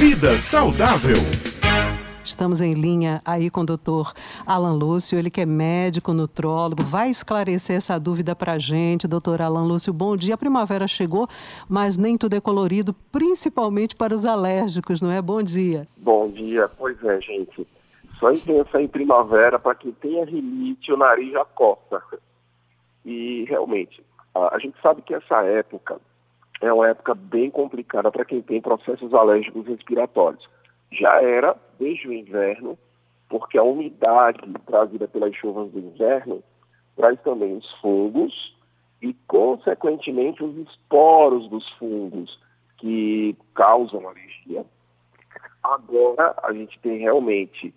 Vida Saudável. Estamos em linha aí com o doutor Alan Lúcio, ele que é médico, nutrólogo, vai esclarecer essa dúvida para a gente. Doutor Alan Lúcio, bom dia. A primavera chegou, mas nem tudo é colorido, principalmente para os alérgicos, não é? Bom dia. Bom dia. Pois é, gente. Só em pensar em primavera, para quem tem a rinite, o nariz já coça. E, realmente, a gente sabe que essa época é uma época bem complicada para quem tem processos alérgicos respiratórios. Já era desde o inverno, porque a umidade trazida pelas chuvas do inverno traz também os fungos e, consequentemente, os esporos dos fungos que causam alergia. Agora, a gente tem realmente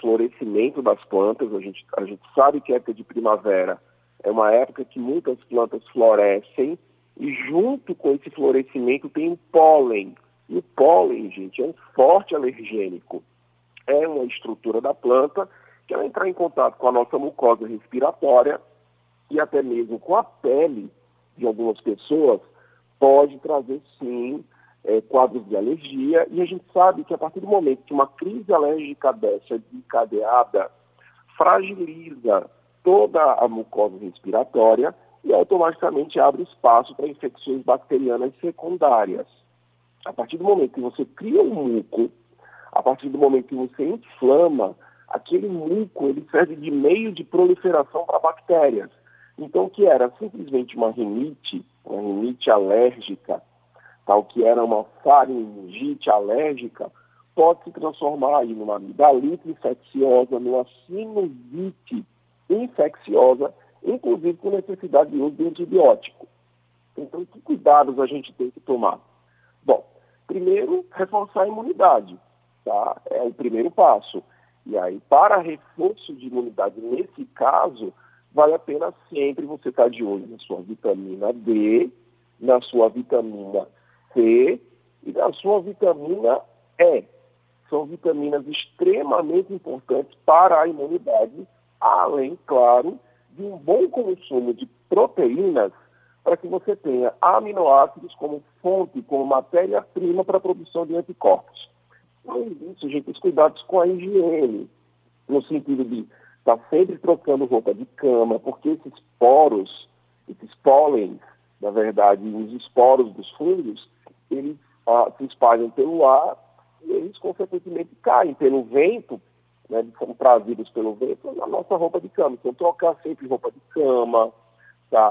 florescimento das plantas. A gente sabe que a época de primavera é uma época que muitas plantas florescem e junto com esse florescimento tem o pólen. E o pólen, gente, é um forte alergênico. É uma estrutura da planta que vai entrar em contato com a nossa mucosa respiratória e até mesmo com a pele de algumas pessoas pode trazer, sim, quadros de alergia. E a gente sabe que a partir do momento que uma crise alérgica dessa é desencadeada, fragiliza toda a mucosa respiratória e automaticamente abre espaço para infecções bacterianas secundárias. A partir do momento que você cria um muco, a partir do momento que você inflama, aquele muco ele serve de meio de proliferação para bactérias. Então, o que era simplesmente uma rinite alérgica, tal que era uma faringite alérgica, pode se transformar aí numa amidalite infecciosa, numa sinusite infecciosa, inclusive com necessidade de uso de antibiótico. Então, que cuidados a gente tem que tomar? Bom, primeiro, reforçar a imunidade, tá? É o primeiro passo. E aí, para reforço de imunidade, nesse caso, vale a pena sempre você estar de olho na sua vitamina D, na sua vitamina C e na sua vitamina E. São vitaminas extremamente importantes para a imunidade, além, claro, de um bom consumo de proteínas para que você tenha aminoácidos como fonte, como matéria-prima para a produção de anticorpos. Além disso, gente, os cuidados com a higiene, no sentido de estar sempre trocando roupa de cama, porque esses poros, esses pólens, na verdade, os esporos dos fungos, eles se espalham pelo ar e eles, consequentemente, caem pelo vento, né, são trazidos pelo vento na nossa roupa de cama. Então, trocar sempre roupa de cama, tá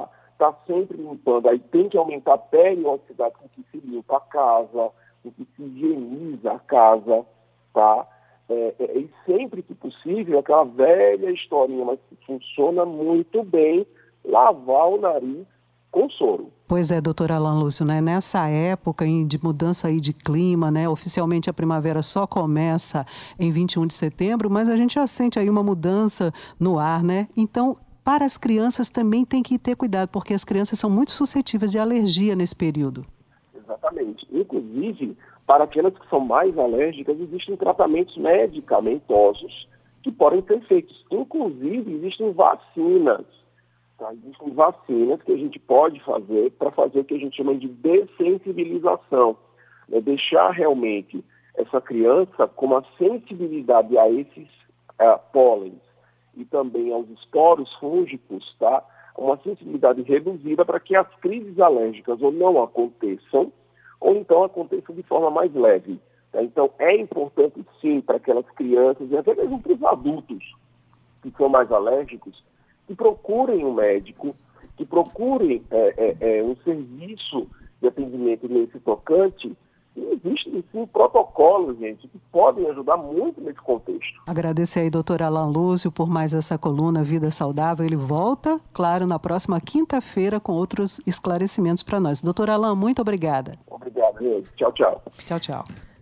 sempre limpando. Aí tem que aumentar a periodicidade com que se limpa a casa, com que se higieniza a casa, tá? E sempre que possível, aquela velha historinha, mas que funciona muito bem, lavar o nariz com soro. Pois é, doutor Alan Lúcio, né? Nessa época de mudança aí de clima, né? Oficialmente a primavera só começa em 21 de setembro, mas a gente já sente aí uma mudança no ar, né? Então, para as crianças também tem que ter cuidado, porque as crianças são muito suscetíveis de alergia nesse período. Exatamente. Inclusive, para aquelas que são mais alérgicas, existem tratamentos medicamentosos que podem ser feitos. Inclusive, existem vacinas. Tá? Existem vacinas que a gente pode fazer para fazer o que a gente chama de dessensibilização. É deixar realmente essa criança com uma sensibilidade a esses pólenes e também aos esporos fúngicos, tá? Uma sensibilidade reduzida para que as crises alérgicas ou não aconteçam, ou então aconteçam de forma mais leve. Tá? Então, é importante, sim, para aquelas crianças e até mesmo para os adultos que são mais alérgicos, que procurem um médico, que procurem um serviço de atendimento nesse tocante. Existem, sim, protocolos, gente, que podem ajudar muito nesse contexto. Agradecer aí, doutor Alan Lúcio, por mais essa coluna Vida Saudável. Ele volta, claro, na próxima quinta-feira com outros esclarecimentos para nós. Doutor Alan, muito obrigada. Obrigado, gente. Tchau, tchau. Tchau, tchau.